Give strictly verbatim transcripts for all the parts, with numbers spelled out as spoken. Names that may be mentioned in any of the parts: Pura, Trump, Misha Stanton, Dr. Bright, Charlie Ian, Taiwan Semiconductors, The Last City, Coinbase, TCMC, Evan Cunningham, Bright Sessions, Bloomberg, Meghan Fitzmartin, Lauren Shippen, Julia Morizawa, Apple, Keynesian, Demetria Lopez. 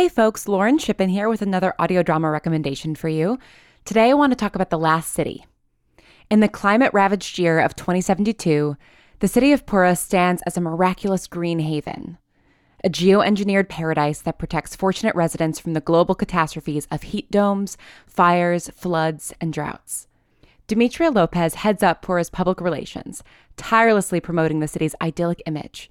Hey folks, Lauren Shippen here with another audio drama recommendation for you. Today I want to talk about The Last City. In the climate-ravaged year of twenty seventy-two, the city of Pura stands as a miraculous green haven, a geoengineered paradise that protects fortunate residents from the global catastrophes of heat domes, fires, floods, and droughts. Demetria Lopez heads up Pura's public relations, tirelessly promoting the city's idyllic image.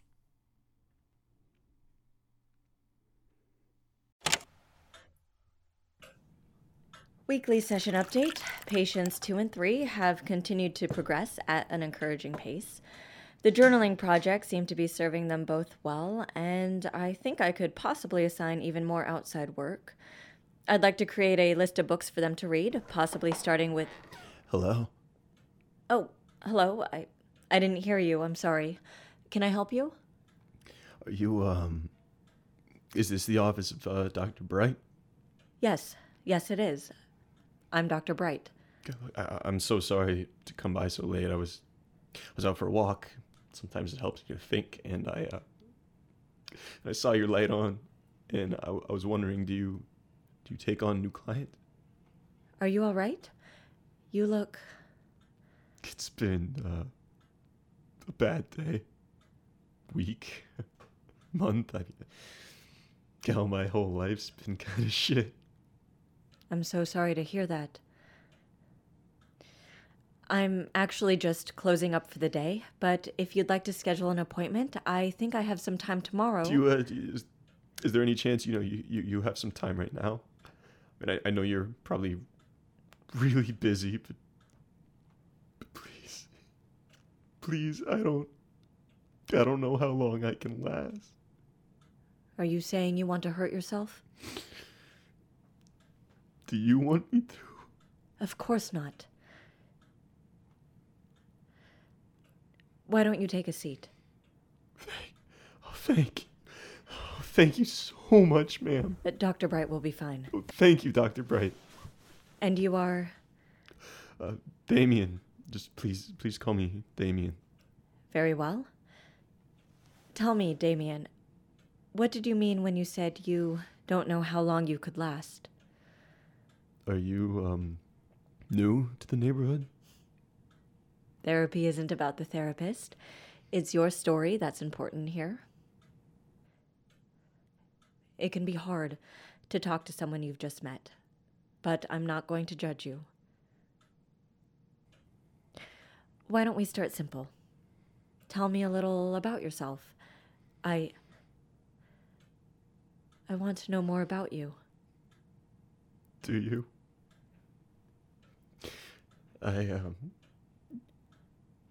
Weekly session update. Patients two and three have continued to progress at an encouraging pace. The journaling project seemed to be serving them both well, and I think I could possibly assign even more outside work. I'd like to create a list of books for them to read, possibly starting with... Hello? Oh, hello. I, I didn't hear you. I'm sorry. Can I help you? Are you, um... Is this the office of uh, Doctor Bright? Yes. Yes, it is. I'm Doctor Bright. I, I'm so sorry to come by so late. I was I was out for a walk. Sometimes it helps you to think, and I uh, I saw your light on, and I, I was wondering, do you do you take on new client? Are you all right? You look. It's been uh, a bad day, week, month. I mean, hell, my whole life's been kind of shit. I'm so sorry to hear that. I'm actually just closing up for the day, but if you'd like to schedule an appointment, I think I have some time tomorrow. Do you, uh, do you, is, is there any chance, you know, you, you, you have some time right now? I mean, I, I know you're probably really busy, but, but please, please, I don't, I don't know how long I can last. Are you saying you want to hurt yourself? Do you want me to? Of course not. Why don't you take a seat? Thank, oh, thank you. Oh, thank you so much, ma'am. But Doctor Bright will be fine. Oh, thank you, Doctor Bright. And you are? Uh, Damien. Just please, please call me Damien. Very well. Tell me, Damien, what did you mean when you said you don't know how long you could last? Are you, um, new to the neighborhood? Therapy isn't about the therapist. It's your story that's important here. It can be hard to talk to someone you've just met, but I'm not going to judge you. Why don't we start simple? Tell me a little about yourself. I... I want to know more about you. Do you? I, um,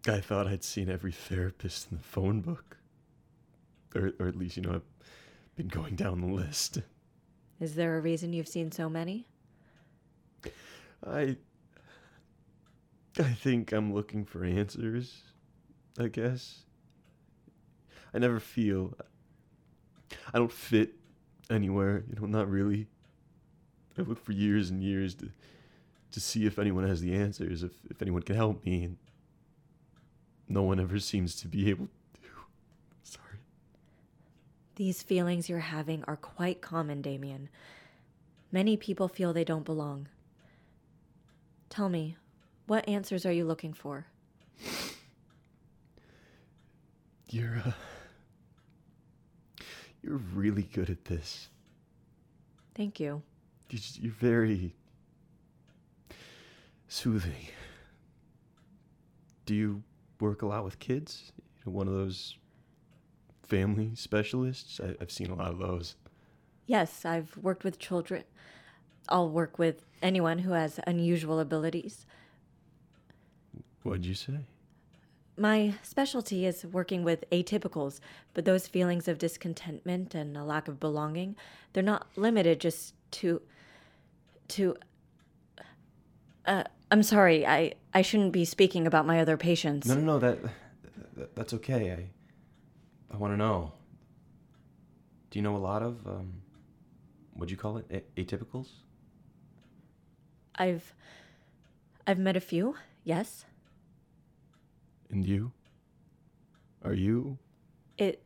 I thought I'd seen every therapist in the phone book. Or, or at least, you know, I've been going down the list. Is there a reason you've seen so many? I, I think I'm looking for answers, I guess. I never feel, I don't fit anywhere, you know, not really. I look for years and years to to see if anyone has the answers, if, if anyone can help me, and no one ever seems to be able to. Sorry. These feelings you're having are quite common, Damien. Many people feel they don't belong. Tell me, what answers are you looking for? You're, uh, you're really good at this. Thank you. You're very soothing. Do you work a lot with kids? You're one of those family specialists? I, I've seen a lot of those. Yes, I've worked with children. I'll work with anyone who has unusual abilities. What'd you say? My specialty is working with atypicals, but those feelings of discontentment and a lack of belonging, they're not limited just to... to Uh, I'm sorry. I, I shouldn't be speaking about my other patients. No, no, no. That, that that's okay. I I want to know. Do you know a lot of um, what'd you call it? A- atypicals? I've I've met a few. Yes. And you? Are you? It.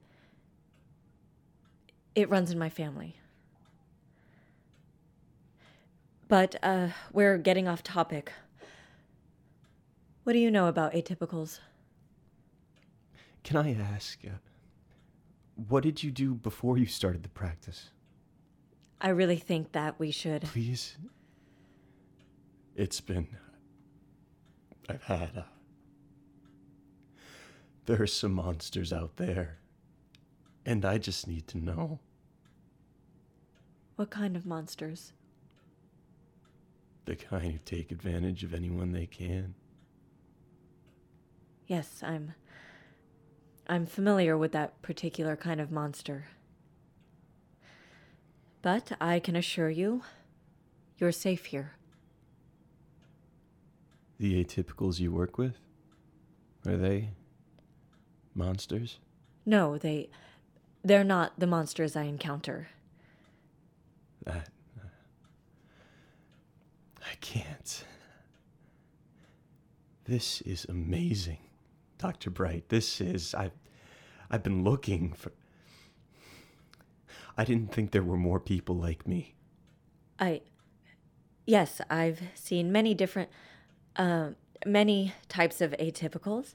It runs in my family. But uh, we're getting off topic. What do you know about atypicals? Can I ask, uh, what did you do before you started the practice? I really think that we should... Please? It's been... I've had... Uh, there are some monsters out there. And I just need to know. What kind of monsters? The kind who take advantage of anyone they can. Yes, I'm... I'm familiar with that particular kind of monster. But I can assure you, you're safe here. The atypicals you work with? Are they... monsters? No, they... they're not the monsters I encounter. That... I can't. This is amazing, Doctor Bright. This is... I've, I've been looking for... I didn't think there were more people like me. I... Yes, I've seen many different... Uh, many types of atypicals.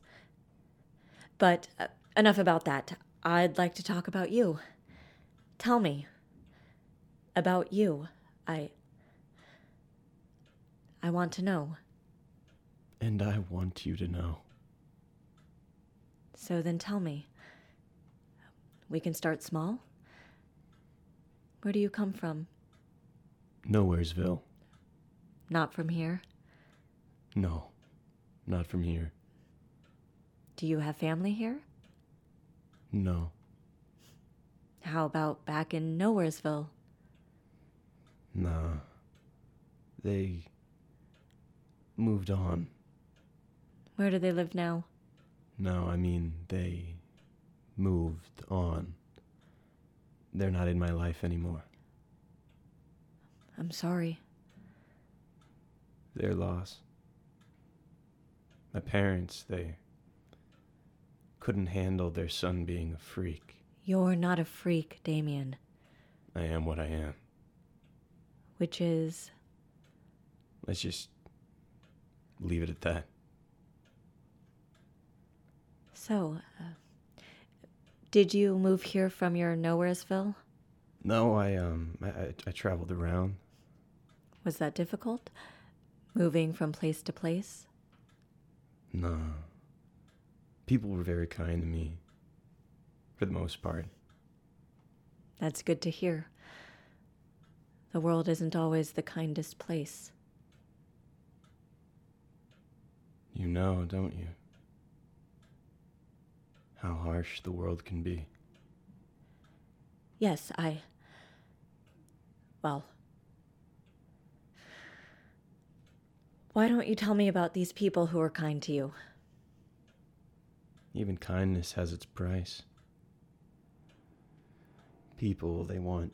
But uh, enough about that. I'd like to talk about you. Tell me. About you. I... I want to know. And I want you to know. So then tell me. We can start small? Where do you come from? Nowheresville. Not from here? No, not from here. Do you have family here? No. How about back in Nowheresville? Nah. They... moved on. Where do they live now? No, I mean, they moved on. They're not in my life anymore. I'm sorry. Their loss. My parents, they couldn't handle their son being a freak. You're not a freak, Damien. I am what I am. Which is? Let's just... leave it at that. So, uh, did you move here from your Nowheresville? No, I, um, I, I traveled around. Was that difficult? Moving from place to place? No. People were very kind to me. For the most part. That's good to hear. The world isn't always the kindest place. You know, don't you? How harsh the world can be. Yes, I... Well... Why don't you tell me about these people who are kind to you? Even kindness has its price. People, they want...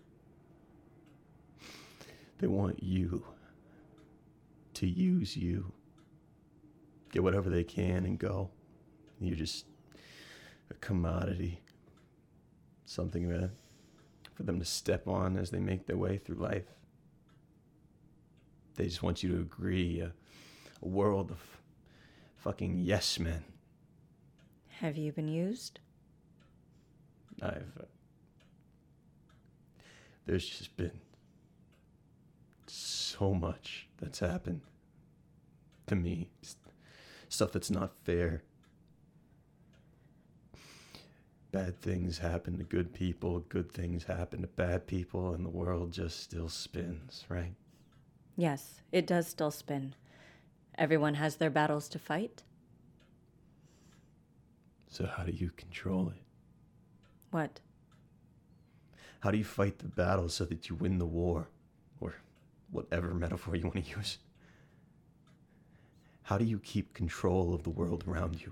They want you. To use you. Get whatever they can and go. You're just a commodity. Something to, for them to step on as they make their way through life. They just want you to agree. A, a world of fucking yes men. Have you been used? I've... Uh, there's just been so much that's happened to me. Stuff that's not fair. Bad things happen to good people, good things happen to bad people, and the world just still spins, right? Yes, it does still spin. Everyone has their battles to fight. So how do you control it? What? How do you fight the battle so that you win the war? Or whatever metaphor you want to use. How do you keep control of the world around you?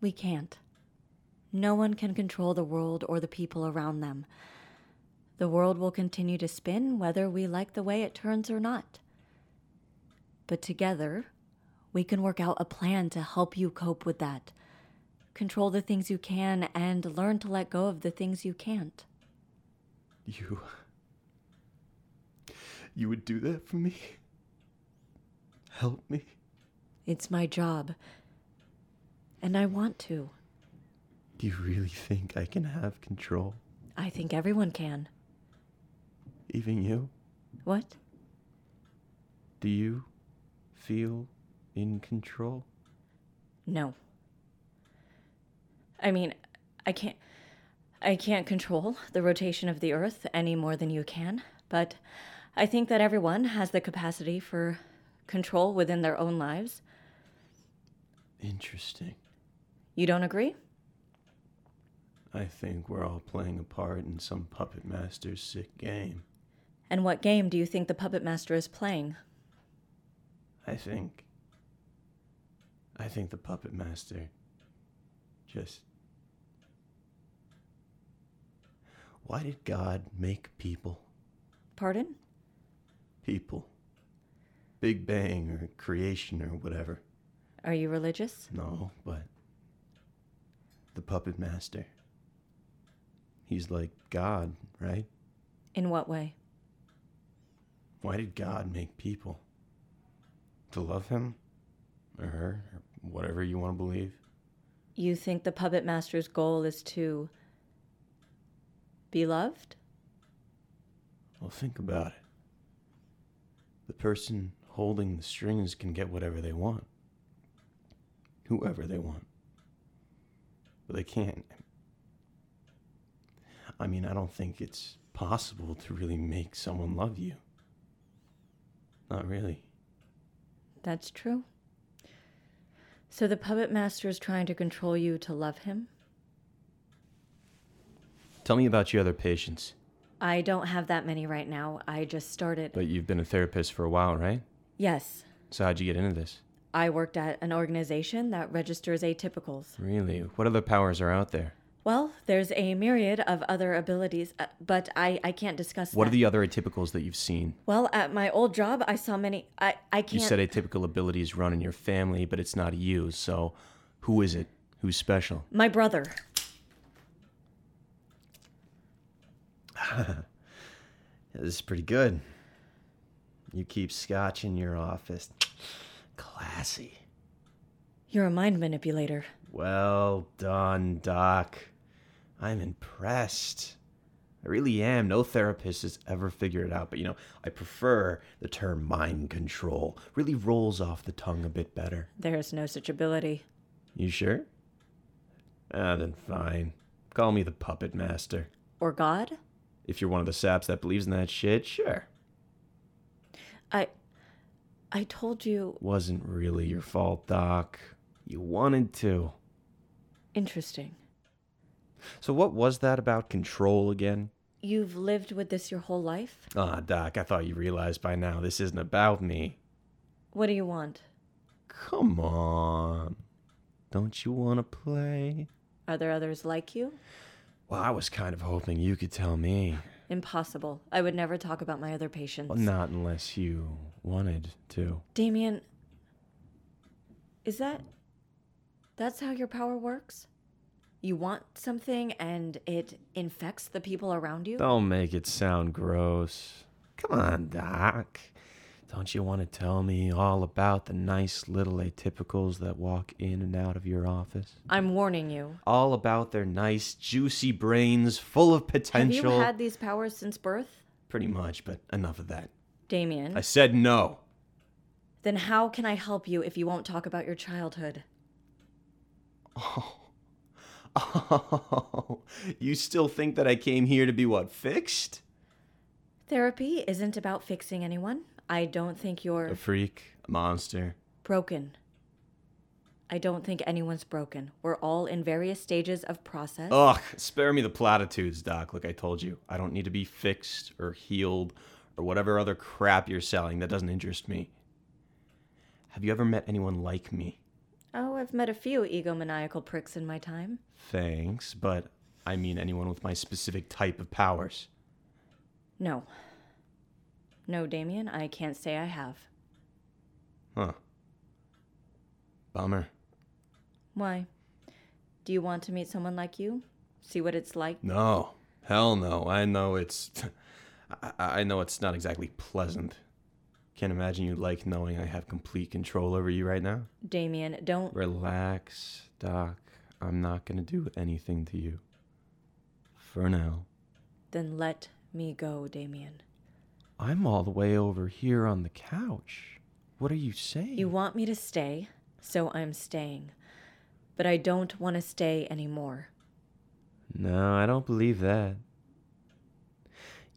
We can't. No one can control the world or the people around them. The world will continue to spin whether we like the way it turns or not. But together, we can work out a plan to help you cope with that. Control the things you can and learn to let go of the things you can't. You... You would do that for me? Help me? It's my job. And I want to. Do you really think I can have control? I think everyone can. Even you? What? Do you feel in control? No. I mean, I can't... I can't control the rotation of the Earth any more than you can, but I think that everyone has the capacity for control within their own lives. Interesting. You don't agree? I think we're all playing a part in some puppet master's sick game. And what game do you think the puppet master is playing? I think... I think the puppet master just... Why did God make people? Pardon? People. Big Bang or creation or whatever. Are you religious? No, but the puppet master. He's like God, right? In what way? Why did God make people? To love him? Or her? Or whatever you want to believe? You think the puppet master's goal is to... be loved? Well, think about it. The person holding the strings can get whatever they want. Whoever they want. But they can't. I mean, I don't think it's possible to really make someone love you. Not really. That's true. So the puppet master is trying to control you to love him? Tell me about your other patients. I don't have that many right now. I just started. But you've been a therapist for a while, right? Yes. So how'd you get into this? I worked at an organization that registers atypicals. Really? What other powers are out there? Well, there's a myriad of other abilities, uh, but I, I can't discuss What that. Are the other atypicals that you've seen? Well, at my old job, I saw many... I, I can't... You said atypical abilities run in your family, but it's not you, so who is it? Who's special? My brother. This is pretty good. You keep scotch in your office. Classy. You're a mind manipulator. Well done, Doc. I'm impressed. I really am. No therapist has ever figured it out, but you know, I prefer the term mind control. Really rolls off the tongue a bit better. There's no such ability. You sure? Ah, then fine. Call me the puppet master. Or God? If you're one of the saps that believes in that shit, sure. I... I told you... Wasn't really your fault, Doc. You wanted to. Interesting. So what was that about control again? You've lived with this your whole life? Ah, Doc, I thought you realized by now this isn't about me. What do you want? Come on. Don't you want to play? Are there others like you? Well, I was kind of hoping you could tell me. Impossible. I would never talk about my other patients. Well, not unless you wanted to. Damien, is that... That's how your power works? You want something and it infects the people around you? Don't make it sound gross. Come on, Doc. Don't you want to tell me all about the nice little atypicals that walk in and out of your office? I'm warning you. All about their nice, juicy brains full of potential. Have you had these powers since birth? Pretty much, but enough of that. Damien. I said no. Then how can I help you if you won't talk about your childhood? Oh. Oh. You still think that I came here to be, what, fixed? Therapy isn't about fixing anyone. I don't think you're... A freak, a monster. Broken. I don't think anyone's broken. We're all in various stages of process. Ugh, spare me the platitudes, Doc. Like I told you, I don't need to be fixed or healed or whatever other crap you're selling. That doesn't interest me. Have you ever met anyone like me? Oh, I've met a few egomaniacal pricks in my time. Thanks, but I mean anyone with my specific type of powers. No. No, Damien, I can't say I have. Huh. Bummer. Why? Do you want to meet someone like you? See what it's like? No. Hell no. I know it's... I, I know it's not exactly pleasant. Can't imagine you like knowing I have complete control over you right now. Damien, don't... Relax, Doc. I'm not going to do anything to you. For now. Then let me go, Damien. I'm all the way over here on the couch. What are you saying? You want me to stay, so I'm staying. But I don't want to stay anymore. No, I don't believe that.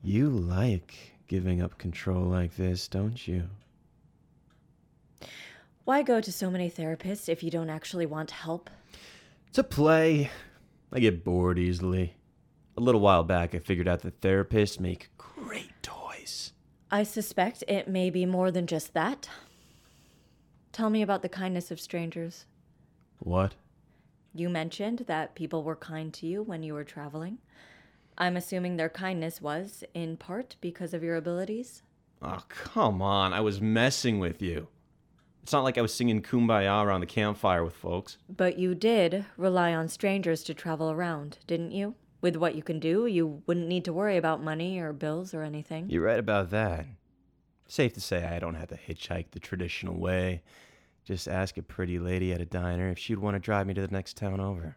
You like giving up control like this, don't you? Why go to so many therapists if you don't actually want help? To play. I get bored easily. A little while back, I figured out that therapists make great toys. I suspect it may be more than just that. Tell me about the kindness of strangers. What? You mentioned that people were kind to you when you were traveling. I'm assuming their kindness was, in part, because of your abilities? Oh, come on. I was messing with you. It's not like I was singing Kumbaya around the campfire with folks. But you did rely on strangers to travel around, didn't you? With what you can do, you wouldn't need to worry about money or bills or anything. You're right about that. Safe to say I don't have to hitchhike the traditional way. Just ask a pretty lady at a diner if she'd want to drive me to the next town over.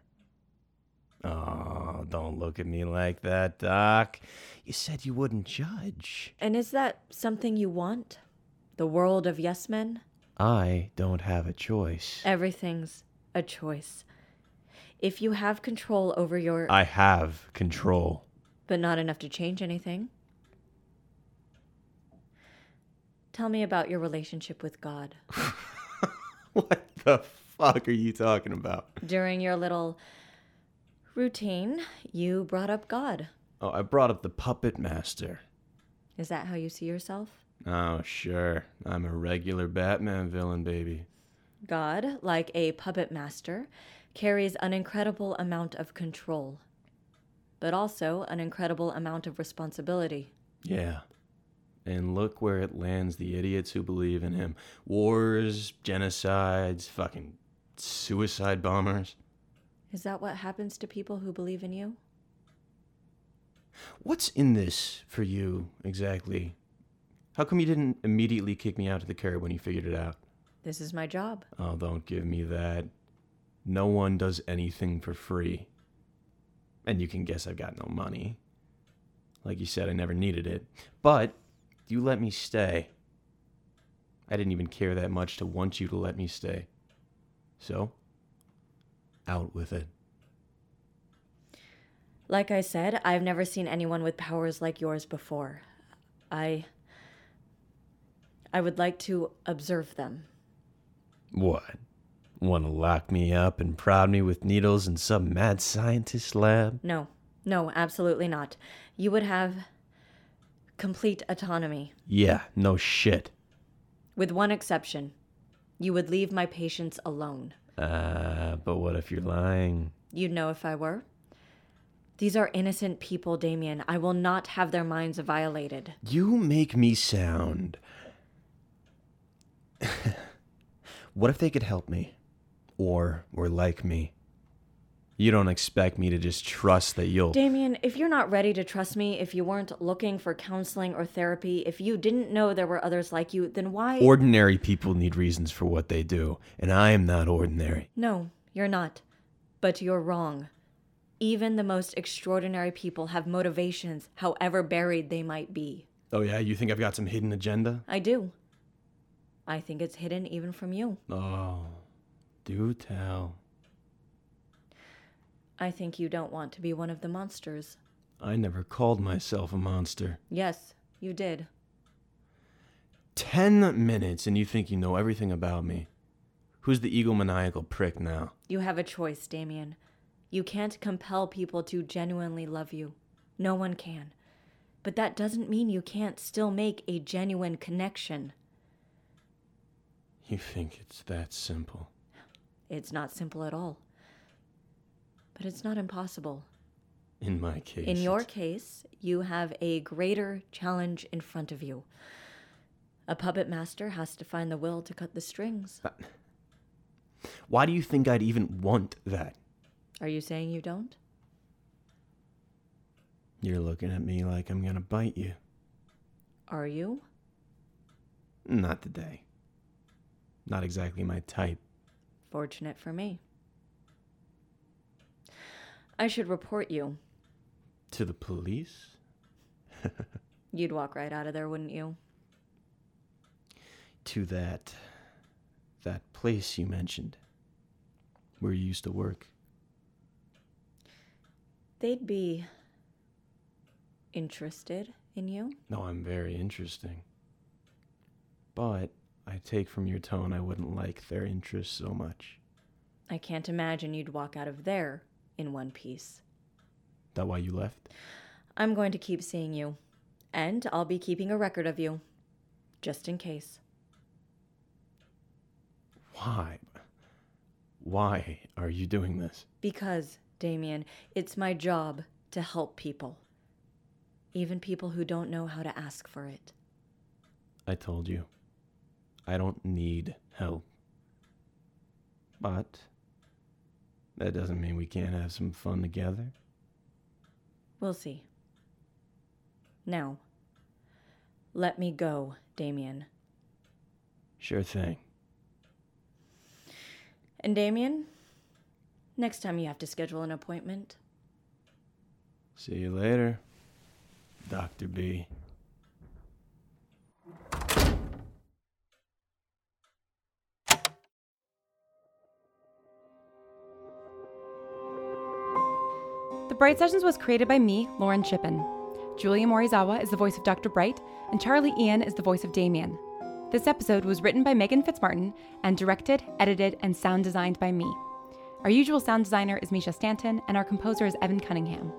Oh, don't look at me like that, Doc. You said you wouldn't judge. And is that something you want? The world of yes men? I don't have a choice. Everything's a choice. If you have control over your... I have control. But not enough to change anything. Tell me about your relationship with God. What the fuck are you talking about? During your little... routine, you brought up God. Oh, I brought up the puppet master. Is that how you see yourself? Oh, sure. I'm a regular Batman villain, baby. God, like a puppet master, carries an incredible amount of control, but also an incredible amount of responsibility. Yeah. And look where it lands the idiots who believe in him. Wars, genocides, fucking suicide bombers. Is that what happens to people who believe in you? What's in this for you, exactly? How come you didn't immediately kick me out to the curb when you figured it out? This is my job. Oh, don't give me that. No one does anything for free. And you can guess I've got no money. Like you said, I never needed it. But you let me stay. I didn't even care that much to want you to let me stay. So... out with it. Like I said, I've never seen anyone with powers like yours before. I... I would like to observe them. What? Want to lock me up and prod me with needles in some mad scientist's lab? No. No, absolutely not. You would have complete autonomy. Yeah, no shit. With one exception. You would leave my patients alone. Uh, but what if you're lying? You'd know if I were. These are innocent people, Damien. I will not have their minds violated. You make me sound... What if they could help me? Or were like me? You don't expect me to just trust that you'll... Damien, if you're not ready to trust me, if you weren't looking for counseling or therapy, if you didn't know there were others like you, then why... Ordinary people need reasons for what they do, and I am not ordinary. No, you're not. But you're wrong. Even the most extraordinary people have motivations, however buried they might be. Oh yeah? You think I've got some hidden agenda? I do. I think it's hidden even from you. Oh, do tell... I think you don't want to be one of the monsters. I never called myself a monster. Yes, you did. Ten minutes and you think you know everything about me. Who's the egomaniacal prick now? You have a choice, Damien. You can't compel people to genuinely love you. No one can. But that doesn't mean you can't still make a genuine connection. You think it's that simple? It's not simple at all. But it's not impossible. In my case... In your it's... case, you have a greater challenge in front of you. A puppet master has to find the will to cut the strings. Why do you think I'd even want that? Are you saying you don't? You're looking at me like I'm gonna bite you. Are you? Not today. Not exactly my type. Fortunate for me. I should report you. To the police? You'd walk right out of there, wouldn't you? To that... that place you mentioned. Where you used to work. They'd be... interested in you? No, I'm very interesting. But I take from your tone I wouldn't like their interest so much. I can't imagine you'd walk out of there in one piece. That why you left? I'm going to keep seeing you. And I'll be keeping a record of you. Just in case. Why? Why are you doing this? Because, Damien, it's my job to help people. Even people who don't know how to ask for it. I told you. I don't need help. But that doesn't mean we can't have some fun together. We'll see. Now, let me go, Damien. Sure thing. And Damien, next time you have to schedule an appointment. See you later, Doctor B. The Bright Sessions was created by me, Lauren Shippen. Julia Morizawa is the voice of Doctor Bright, and Charlie Ian is the voice of Damien. This episode was written by Meghan Fitzmartin and directed, edited, and sound designed by me. Our usual sound designer is Misha Stanton, and our composer is Evan Cunningham.